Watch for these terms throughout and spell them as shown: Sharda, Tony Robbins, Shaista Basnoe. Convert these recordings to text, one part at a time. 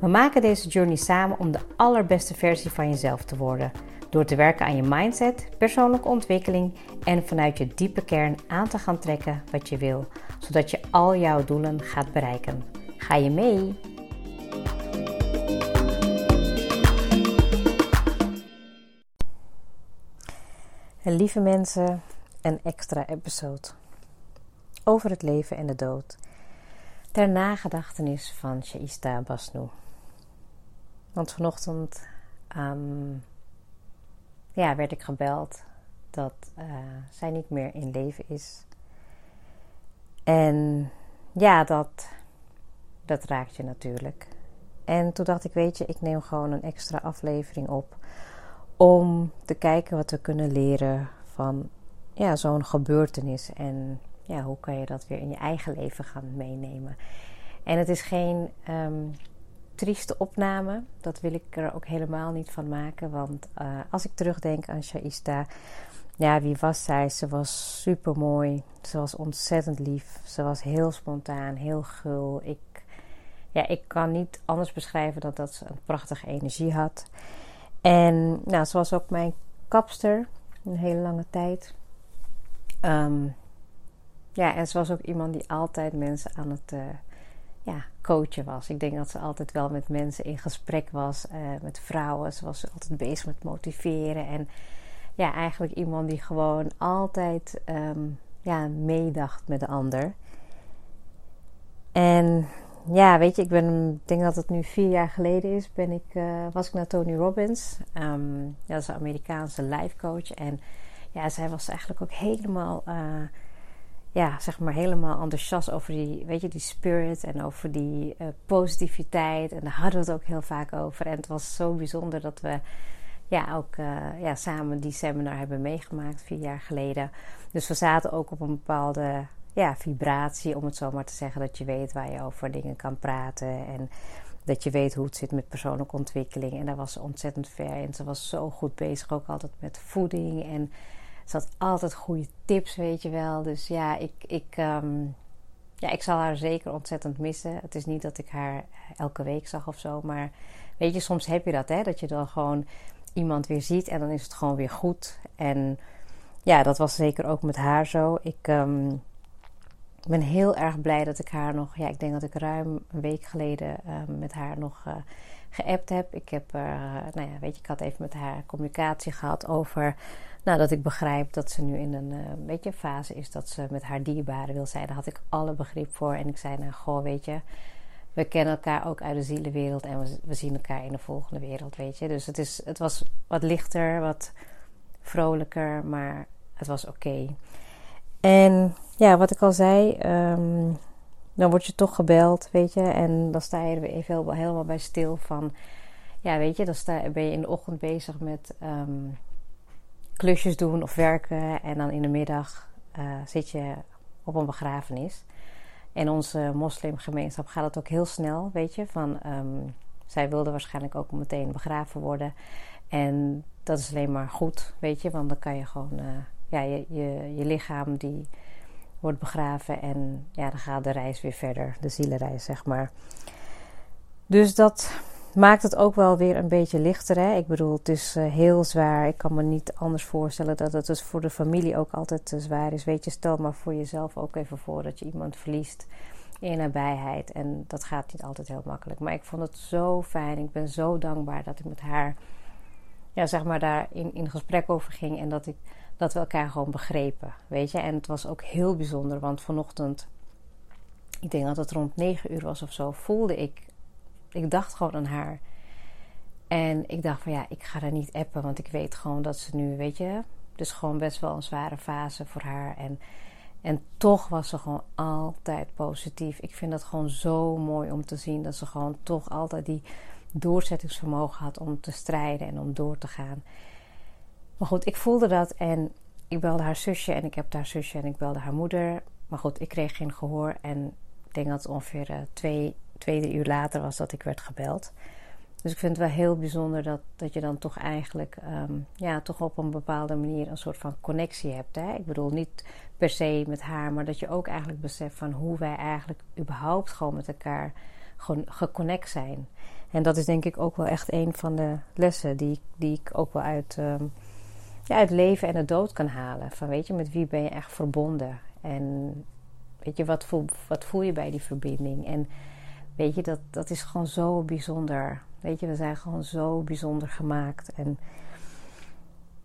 We maken deze journey samen om de allerbeste versie van jezelf te worden. Door te werken aan je mindset, persoonlijke ontwikkeling en vanuit je diepe kern aan te gaan trekken wat je wil, zodat je al jouw doelen gaat bereiken. Ga je mee? Lieve mensen, een extra episode over het leven en de dood. Ter nagedachtenis van Shaista Basnoe. Want vanochtend werd ik gebeld dat zij niet meer in leven is. En ja, dat raakt je natuurlijk. En toen dacht ik, weet je, ik neem gewoon een extra aflevering op. Om te kijken wat we kunnen leren van zo'n gebeurtenis. En ja, hoe kan je dat weer in je eigen leven gaan meenemen. En het is geen trieste opname. Dat wil ik er ook helemaal niet van maken. Want als ik terugdenk aan Shaista. Ja, wie was zij? Ze was super mooi. Ze was ontzettend lief. Ze was heel spontaan, heel gul. Ik kan niet anders beschrijven dan dat ze een prachtige energie had. En nou, ze was ook mijn kapster. Een hele lange tijd. En ze was ook iemand die altijd mensen aan het coachen was. Ik denk dat ze altijd wel met mensen in gesprek was, met vrouwen. Ze was altijd bezig met motiveren. En ja, eigenlijk iemand die gewoon altijd meedacht met de ander. En ja, weet je, ik denk dat het nu 4 jaar geleden is, was ik naar Tony Robbins. Dat is een Amerikaanse life coach. En ja, zij was eigenlijk ook helemaal... helemaal enthousiast over die spirit en over die positiviteit. En daar hadden we het ook heel vaak over. En het was zo bijzonder dat we samen die seminar hebben meegemaakt 4 jaar geleden. Dus we zaten ook op een bepaalde vibratie, om het zo maar te zeggen. Dat je weet waar je over dingen kan praten. En dat je weet hoe het zit met persoonlijke ontwikkeling. En daar was ze ontzettend ver. En ze was zo goed bezig, ook altijd met voeding en... Ze had altijd goede tips, weet je wel. Dus ja, ik zal haar zeker ontzettend missen. Het is niet dat ik haar elke week zag of zo. Maar weet je, soms heb je dat, hè. Dat je dan gewoon iemand weer ziet en dan is het gewoon weer goed. En ja, dat was zeker ook met haar zo. Ik ben heel erg blij dat ik haar nog... Ja, ik denk dat ik ruim een week geleden met haar nog geappt heb. Ik heb, ik had even met haar communicatie gehad over... Nou, dat ik begrijp dat ze nu in een beetje fase is dat ze met haar dierbaren wil zijn. Daar had ik alle begrip voor. En ik zei, nou, goh, weet je, we kennen elkaar ook uit de zielenwereld. En we zien elkaar in de volgende wereld, weet je. Dus het was wat lichter, wat vrolijker, maar het was oké. En ja, wat ik al zei, dan word je toch gebeld, weet je. En dan sta je er even helemaal bij stil van, ja, weet je, dan ben je in de ochtend bezig met... klusjes doen of werken. En dan in de middag zit je op een begrafenis. En onze moslimgemeenschap gaat het ook heel snel, weet je. Zij wilde waarschijnlijk ook meteen begraven worden. En dat is alleen maar goed, weet je. Want dan kan je gewoon... je lichaam die wordt begraven. En ja, dan gaat de reis weer verder. De zielenreis, zeg maar. Dus dat... maakt het ook wel weer een beetje lichter, hè? Ik bedoel, het is heel zwaar. Ik kan me niet anders voorstellen dat het dus voor de familie ook altijd zwaar is. Weet je, stel maar voor jezelf ook even voor dat je iemand verliest in je nabijheid. En dat gaat niet altijd heel makkelijk. Maar ik vond het zo fijn. Ik ben zo dankbaar dat ik met haar, daar in gesprek over ging. En dat we elkaar gewoon begrepen, weet je. En het was ook heel bijzonder, want vanochtend, ik denk dat het rond 9 uur was of zo, voelde ik... Ik dacht gewoon aan haar. En ik dacht van ik ga haar niet appen. Want ik weet gewoon dat ze nu, weet je... Dus gewoon best wel een zware fase voor haar. En toch was ze gewoon altijd positief. Ik vind dat gewoon zo mooi om te zien. Dat ze gewoon toch altijd die doorzettingsvermogen had om te strijden en om door te gaan. Maar goed, ik voelde dat en... Ik belde haar zusje en ik heb haar zusje en ik belde haar moeder. Maar goed, ik kreeg geen gehoor. En ik denk dat ongeveer 2-3 uur later was dat ik werd gebeld. Dus ik vind het wel heel bijzonder dat je dan toch eigenlijk toch op een bepaalde manier een soort van connectie hebt. Hè? Ik bedoel, niet per se met haar, maar dat je ook eigenlijk beseft van hoe wij eigenlijk überhaupt gewoon met elkaar geconnect zijn. En dat is denk ik ook wel echt een van de lessen die ik ook wel uit leven en de dood kan halen. Van weet je, met wie ben je echt verbonden? En weet je, wat voel je bij die verbinding? En weet je, dat is gewoon zo bijzonder. Weet je, we zijn gewoon zo bijzonder gemaakt. En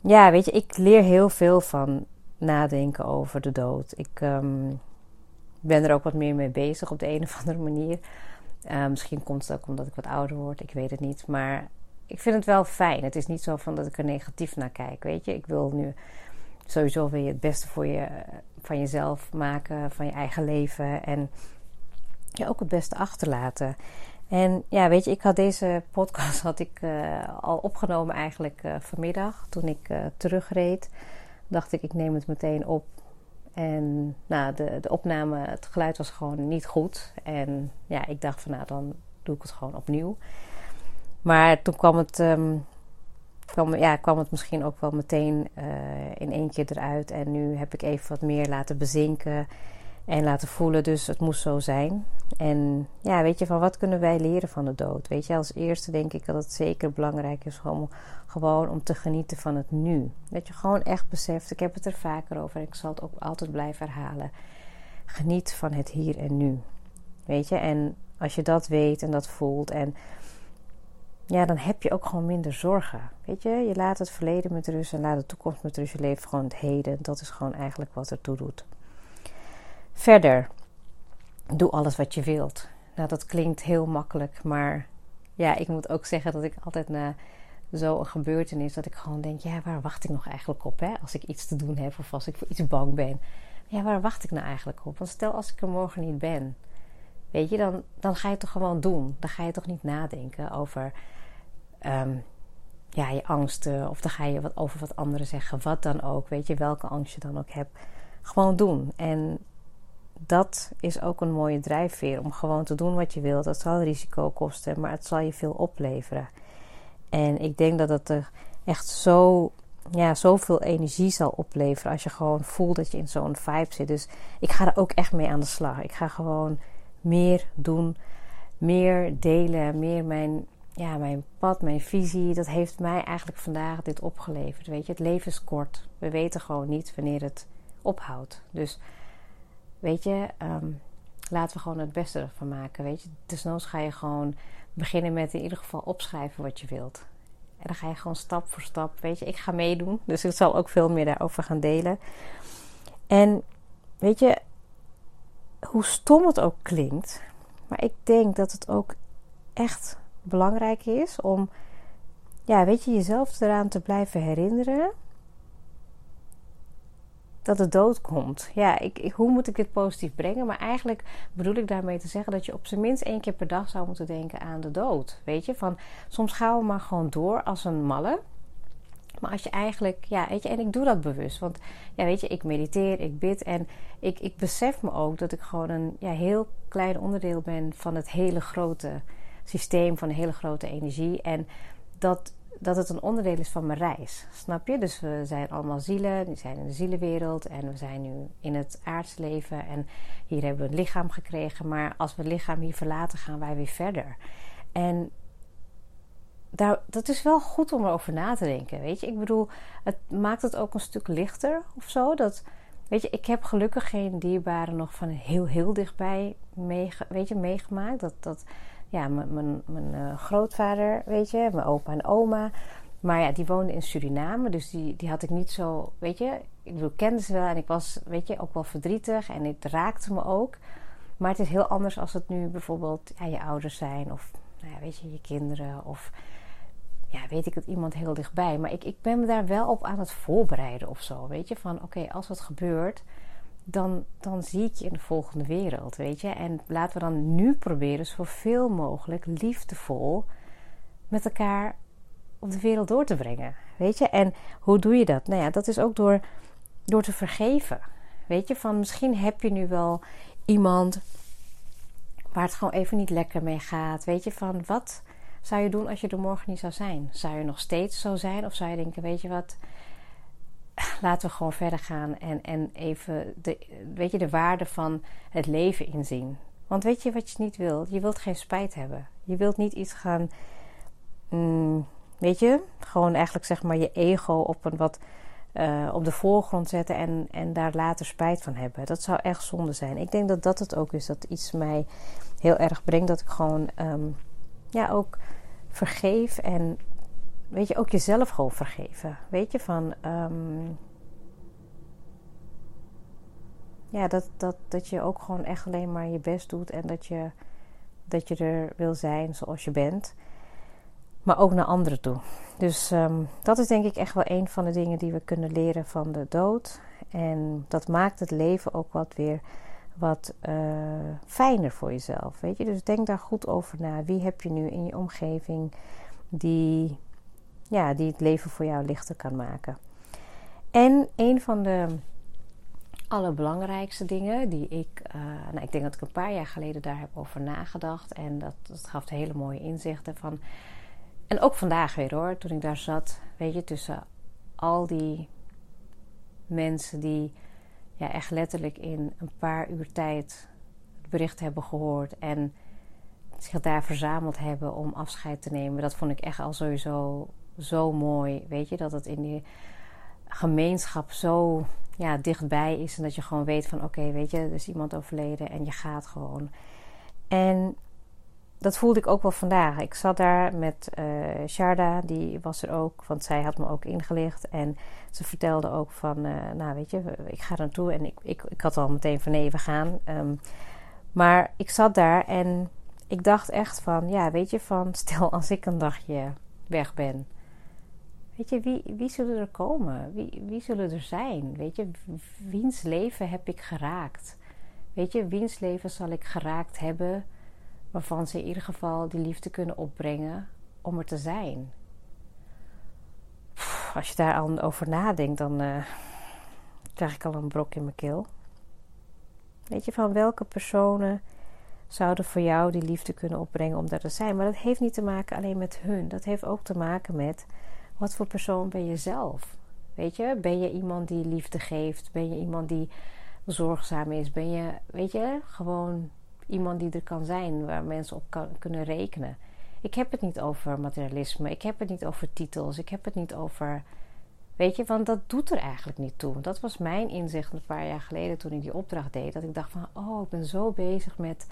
ja, weet je, ik leer heel veel van nadenken over de dood. Ik ben er ook wat meer mee bezig op de een of andere manier. Misschien komt het ook omdat ik wat ouder word. Ik weet het niet. Maar ik vind het wel fijn. Het is niet zo van dat ik er negatief naar kijk. Weet je, ik wil nu... Sowieso wil je het beste van jezelf maken, van je eigen leven. En je ook het beste achterlaten. En ja, weet je, ik had deze podcast al opgenomen eigenlijk vanmiddag. Toen ik terugreed, dacht ik neem het meteen op. En nou, de opname, het geluid was gewoon niet goed. En ja, ik dacht van nou, dan doe ik het gewoon opnieuw. Maar toen kwam het... kwam het misschien ook wel meteen in één keer eruit. En nu heb ik even wat meer laten bezinken en laten voelen. Dus het moest zo zijn. En ja, weet je, van wat kunnen wij leren van de dood? Weet je, als eerste denk ik dat het zeker belangrijk is om gewoon om te genieten van het nu. Dat je gewoon echt beseft, ik heb het er vaker over en ik zal het ook altijd blijven herhalen. Geniet van het hier en nu. Weet je, en als je dat weet en dat voelt en... Ja, dan heb je ook gewoon minder zorgen. Weet je, je laat het verleden met rust en laat de toekomst met rust. Je leeft gewoon het heden. Dat is gewoon eigenlijk wat ertoe doet. Verder, doe alles wat je wilt. Nou, dat klinkt heel makkelijk. Maar ja, ik moet ook zeggen dat ik altijd na zo'n gebeurtenis... dat ik gewoon denk, ja, waar wacht ik nog eigenlijk op? Hè? Als ik iets te doen heb of als ik voor iets bang ben. Ja, waar wacht ik nou eigenlijk op? Want stel als ik er morgen niet ben... Weet je, dan ga je het toch gewoon doen. Dan ga je toch niet nadenken over je angsten. Of dan ga je over wat anderen zeggen. Wat dan ook. Weet je, welke angst je dan ook hebt. Gewoon doen. En dat is ook een mooie drijfveer. Om gewoon te doen wat je wilt. Dat zal risico kosten. Maar het zal je veel opleveren. En ik denk dat het er echt zoveel energie zal opleveren. Als je gewoon voelt dat je in zo'n vibe zit. Dus ik ga er ook echt mee aan de slag. Ik ga gewoon... meer doen, meer delen, meer mijn pad, mijn visie. Dat heeft mij eigenlijk vandaag dit opgeleverd. Weet je, het leven is kort. We weten gewoon niet wanneer het ophoudt. Dus weet je, laten we gewoon het beste ervan maken. Weet je, desnoods ga je gewoon beginnen met in ieder geval opschrijven wat je wilt. En dan ga je gewoon stap voor stap. Weet je, ik ga meedoen. Dus ik zal ook veel meer daarover gaan delen. En weet je... Hoe stom het ook klinkt, maar ik denk dat het ook echt belangrijk is om, ja, weet je, jezelf eraan te blijven herinneren dat de dood komt. Ja, hoe moet ik dit positief brengen? Maar eigenlijk bedoel ik daarmee te zeggen dat je op zijn minst 1 keer per dag zou moeten denken aan de dood. Weet je, van soms gaan we maar gewoon door als een malle. Maar als je eigenlijk, ja, weet je, en ik doe dat bewust. Want, ja, weet je, ik mediteer, ik bid en ik besef me ook dat ik gewoon een heel klein onderdeel ben van het hele grote systeem, van de hele grote energie. En dat het een onderdeel is van mijn reis, snap je? Dus we zijn allemaal zielen, we zijn in de zielenwereld en we zijn nu in het aardsleven. En hier hebben we een lichaam gekregen, maar als we het lichaam hier verlaten, gaan wij weer verder. En... dat is wel goed om erover na te denken, weet je. Ik bedoel, het maakt het ook een stuk lichter of zo. Dat, weet je, ik heb gelukkig geen dierbaren nog van heel, heel dichtbij meegemaakt. Mijn grootvader, weet je, mijn opa en oma. Maar ja, die woonden in Suriname, dus die had ik niet zo, weet je. Ik bedoel, ik kende ze wel en ik was, weet je, ook wel verdrietig en het raakte me ook. Maar het is heel anders als het nu bijvoorbeeld je ouders zijn of, nou ja, weet je, je kinderen of... Ja, weet ik het iemand heel dichtbij. Maar ik ben me daar wel op aan het voorbereiden of zo. Weet je, van oké, als het gebeurt, dan zie ik je in de volgende wereld, weet je. En laten we dan nu proberen zoveel mogelijk liefdevol met elkaar op de wereld door te brengen, weet je. En hoe doe je dat? Nou ja, dat is ook door door te vergeven. Weet je, van misschien heb je nu wel iemand waar het gewoon even niet lekker mee gaat. Weet je, van wat zou je doen als je er morgen niet zou zijn? Zou je nog steeds zo zijn? Of zou je denken, weet je wat, laten we gewoon verder gaan en even de waarde van het leven inzien. Want weet je wat je niet wilt? Je wilt geen spijt hebben. Je wilt niet iets gaan, weet je, gewoon eigenlijk zeg maar je ego op een wat op de voorgrond zetten en daar later spijt van hebben. Dat zou echt zonde zijn. Ik denk dat dat het ook is, dat iets mij heel erg brengt. Dat ik gewoon ook vergeef en weet je, ook jezelf gewoon vergeven. Weet je, van dat je ook gewoon echt alleen maar je best doet en dat je er wil zijn zoals je bent. Maar ook naar anderen toe. Dus dat is denk ik echt wel een van de dingen die we kunnen leren van de dood. En dat maakt het leven ook wat fijner voor jezelf. Weet je? Dus denk daar goed over na. Wie heb je nu in je omgeving die het leven voor jou lichter kan maken. En een van de allerbelangrijkste dingen die ik... ik denk dat ik een paar jaar geleden daar heb over nagedacht. En dat gaf hele mooie inzichten van... En ook vandaag weer hoor, toen ik daar zat, weet je, tussen al die mensen die ja, echt letterlijk in een paar uur tijd het bericht hebben gehoord en zich daar verzameld hebben om afscheid te nemen. Dat vond ik echt al sowieso zo mooi, weet je, dat het in die gemeenschap zo ja, dichtbij is en dat je gewoon weet van oké, weet je, er is iemand overleden en je gaat gewoon. En... dat voelde ik ook wel vandaag. Ik zat daar met Sharda, die was er ook, want zij had me ook ingelicht. En ze vertelde ook van, weet je, ik ga er naartoe. En ik had al meteen van nee, we gaan. Maar ik zat daar en ik dacht echt van, ja, weet je, van stel als ik een dagje weg ben. Weet je, wie zullen er komen? Wie zullen er zijn? Weet je, wiens leven heb ik geraakt? Weet je, wiens leven zal ik geraakt hebben... waarvan ze in ieder geval die liefde kunnen opbrengen om er te zijn. Als je daar al over nadenkt, dan krijg ik al een brok in mijn keel. Weet je, van welke personen zouden voor jou die liefde kunnen opbrengen om daar te zijn? Maar dat heeft niet te maken alleen met hun. Dat heeft ook te maken met wat voor persoon ben je zelf? Weet je, ben je iemand die liefde geeft? Ben je iemand die zorgzaam is? Ben je, weet je, gewoon... iemand die er kan zijn, waar mensen op kunnen rekenen. Ik heb het niet over materialisme. Ik heb het niet over titels. Ik heb het niet over... weet je, want dat doet er eigenlijk niet toe. Dat was mijn inzicht een paar jaar geleden toen ik die opdracht deed. Dat ik dacht van, oh, ik ben zo bezig met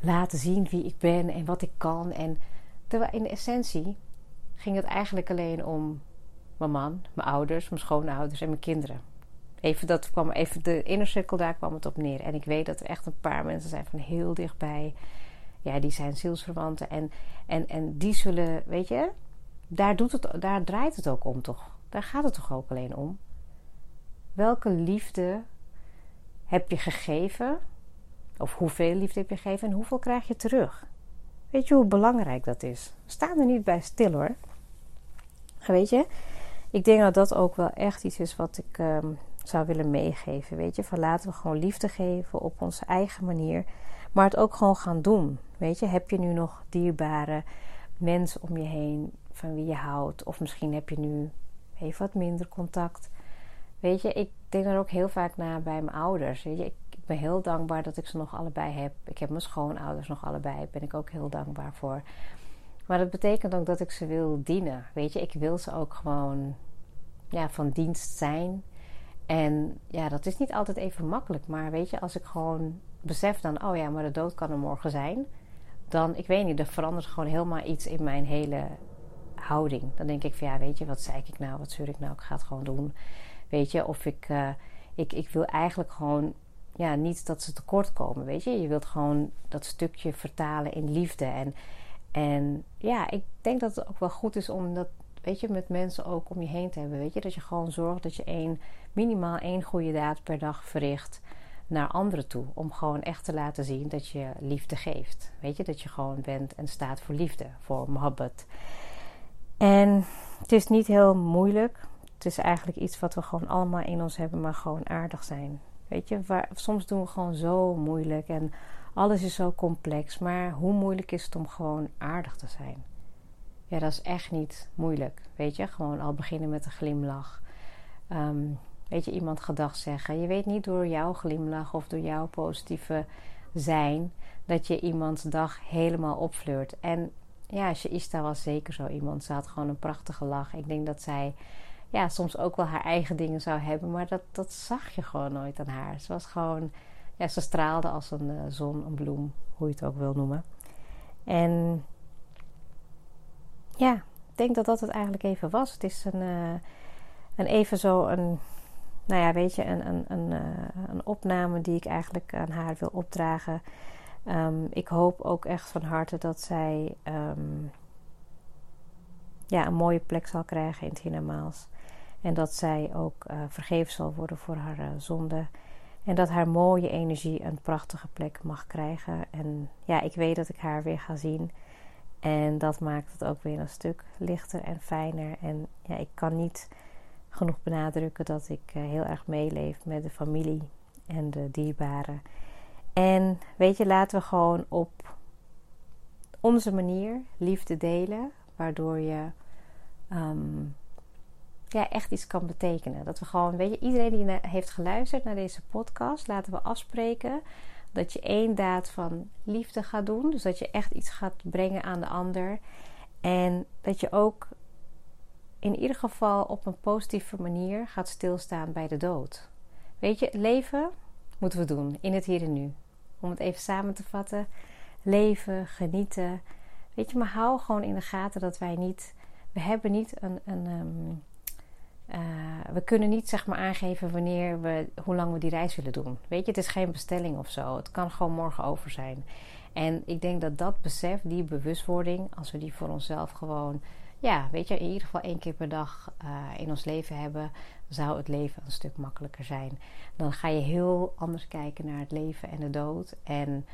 laten zien wie ik ben en wat ik kan. En in de essentie ging het eigenlijk alleen om mijn man, mijn ouders, mijn schoonouders en mijn kinderen. Even de innercirkel, daar kwam het op neer. En ik weet dat er echt een paar mensen zijn van heel dichtbij. Ja, die zijn zielsverwanten. En die zullen, weet je, daar draait het ook om toch. Daar gaat het toch ook alleen om. Welke liefde heb je gegeven? Of hoeveel liefde heb je gegeven? En hoeveel krijg je terug? Weet je hoe belangrijk dat is? We staan er niet bij stil hoor. Weet je? Ik denk dat dat ook wel echt iets is wat ik... zou willen meegeven, weet je, van laten we gewoon liefde geven op onze eigen manier, maar het ook gewoon gaan doen, weet je, heb je nu nog dierbare mensen om je heen van wie je houdt, of misschien heb je nu even wat minder contact, weet je, ik denk er ook heel vaak na bij mijn ouders, weet je, ik ben heel dankbaar dat ik ze nog allebei heb, ik heb mijn schoonouders nog allebei, daar ben ik ook heel dankbaar voor, maar dat betekent ook dat ik ze wil dienen, weet je, ik wil ze ook gewoon, ja, van dienst zijn. En ja, dat is niet altijd even makkelijk. Maar weet je, als ik gewoon besef dan... oh ja, maar de dood kan er morgen zijn. Dan, ik weet niet, er verandert gewoon helemaal iets in mijn hele houding. Dan denk ik van ja, weet je, wat zeik ik nou? Wat zeur ik nou? Ik ga het gewoon doen. Weet je, of ik wil eigenlijk gewoon... ja, niet dat ze tekort komen, weet je. Je wilt gewoon dat stukje vertalen in liefde. En ja, ik denk dat het ook wel goed is om dat... weet je, met mensen ook om je heen te hebben. Weet je, dat je gewoon zorgt dat je minimaal één goede daad per dag verricht naar anderen toe. Om gewoon echt te laten zien dat je liefde geeft. Weet je, dat je gewoon bent en staat voor liefde, voor mohabbat. En het is niet heel moeilijk. Het is eigenlijk iets wat we gewoon allemaal in ons hebben, maar gewoon aardig zijn. Weet je, soms doen we gewoon zo moeilijk en alles is zo complex. Maar hoe moeilijk is het om gewoon aardig te zijn? Ja, dat is echt niet moeilijk, weet je. Gewoon al beginnen met een glimlach. Weet je, iemand gedag zeggen. Je weet niet door jouw glimlach of door jouw positieve zijn dat je iemands dag helemaal opfleurt. En ja, Shaista was zeker zo iemand. Ze had gewoon een prachtige lach. Ik denk dat zij ja, soms ook wel haar eigen dingen zou hebben. Maar dat zag je gewoon nooit aan haar. Ze was gewoon... Ja, ze straalde als een zon, een bloem. Hoe je het ook wil noemen. En ja, ik denk dat dat het eigenlijk even was. Het is een even zo een... Nou ja, weet je, een opname die ik eigenlijk aan haar wil opdragen. Ik hoop ook echt van harte dat zij... een mooie plek zal krijgen in het hiernamaals. En dat zij ook vergeven zal worden voor haar zonde. En dat haar mooie energie een prachtige plek mag krijgen. En ja, ik weet dat ik haar weer ga zien. En dat maakt het ook weer een stuk lichter en fijner. En ja, ik kan niet genoeg benadrukken dat ik heel erg meeleef met de familie en de dierbaren. En weet je, laten we gewoon op onze manier liefde delen. Waardoor je echt iets kan betekenen. Dat we gewoon, weet je, iedereen die heeft geluisterd naar deze podcast, laten we afspreken dat je 1 daad van liefde gaat doen. Dus dat je echt iets gaat brengen aan de ander. En dat je ook in ieder geval op een positieve manier gaat stilstaan bij de dood. Weet je, leven moeten we doen in het hier en nu. Om het even samen te vatten. Leven, genieten. Weet je, maar hou gewoon in de gaten dat wij niet... We hebben niet we kunnen niet, zeg maar, aangeven hoe lang we die reis willen doen. Weet je, het is geen bestelling of zo. Het kan gewoon morgen over zijn. En ik denk dat dat besef, die bewustwording... Als we die voor onszelf gewoon... Ja, weet je, in ieder geval 1 keer per dag in ons leven hebben... Zou het leven een stuk makkelijker zijn. Dan ga je heel anders kijken naar het leven en de dood. En...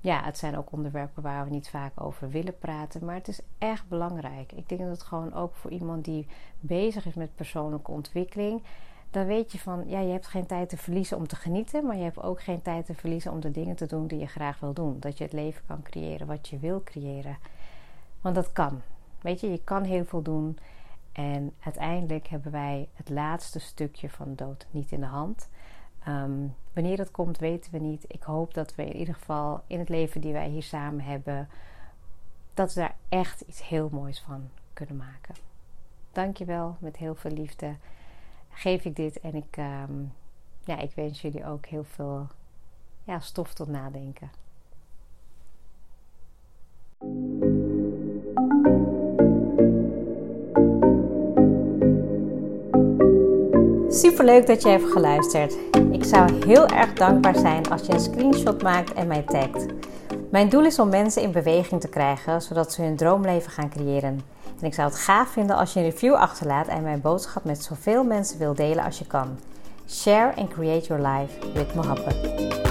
Ja, het zijn ook onderwerpen waar we niet vaak over willen praten. Maar het is echt belangrijk. Ik denk dat het gewoon ook voor iemand die bezig is met persoonlijke ontwikkeling. Dan weet je van, ja, je hebt geen tijd te verliezen om te genieten. Maar je hebt ook geen tijd te verliezen om de dingen te doen die je graag wil doen. Dat je het leven kan creëren wat je wil creëren. Want dat kan. Weet je, je kan heel veel doen. En uiteindelijk hebben wij het laatste stukje van dood niet in de hand. Wanneer dat komt, weten we niet. Ik hoop dat we in ieder geval in het leven die wij hier samen hebben, dat we daar echt iets heel moois van kunnen maken. Dankjewel, met heel veel liefde geef ik dit. En ik wens jullie ook heel veel stof tot nadenken. Superleuk dat je hebt geluisterd. Ik zou heel erg dankbaar zijn als je een screenshot maakt en mij tagt. Mijn doel is om mensen in beweging te krijgen, zodat ze hun droomleven gaan creëren. En ik zou het gaaf vinden als je een review achterlaat en mijn boodschap met zoveel mensen wil delen als je kan. Share and create your life with Mohabbat.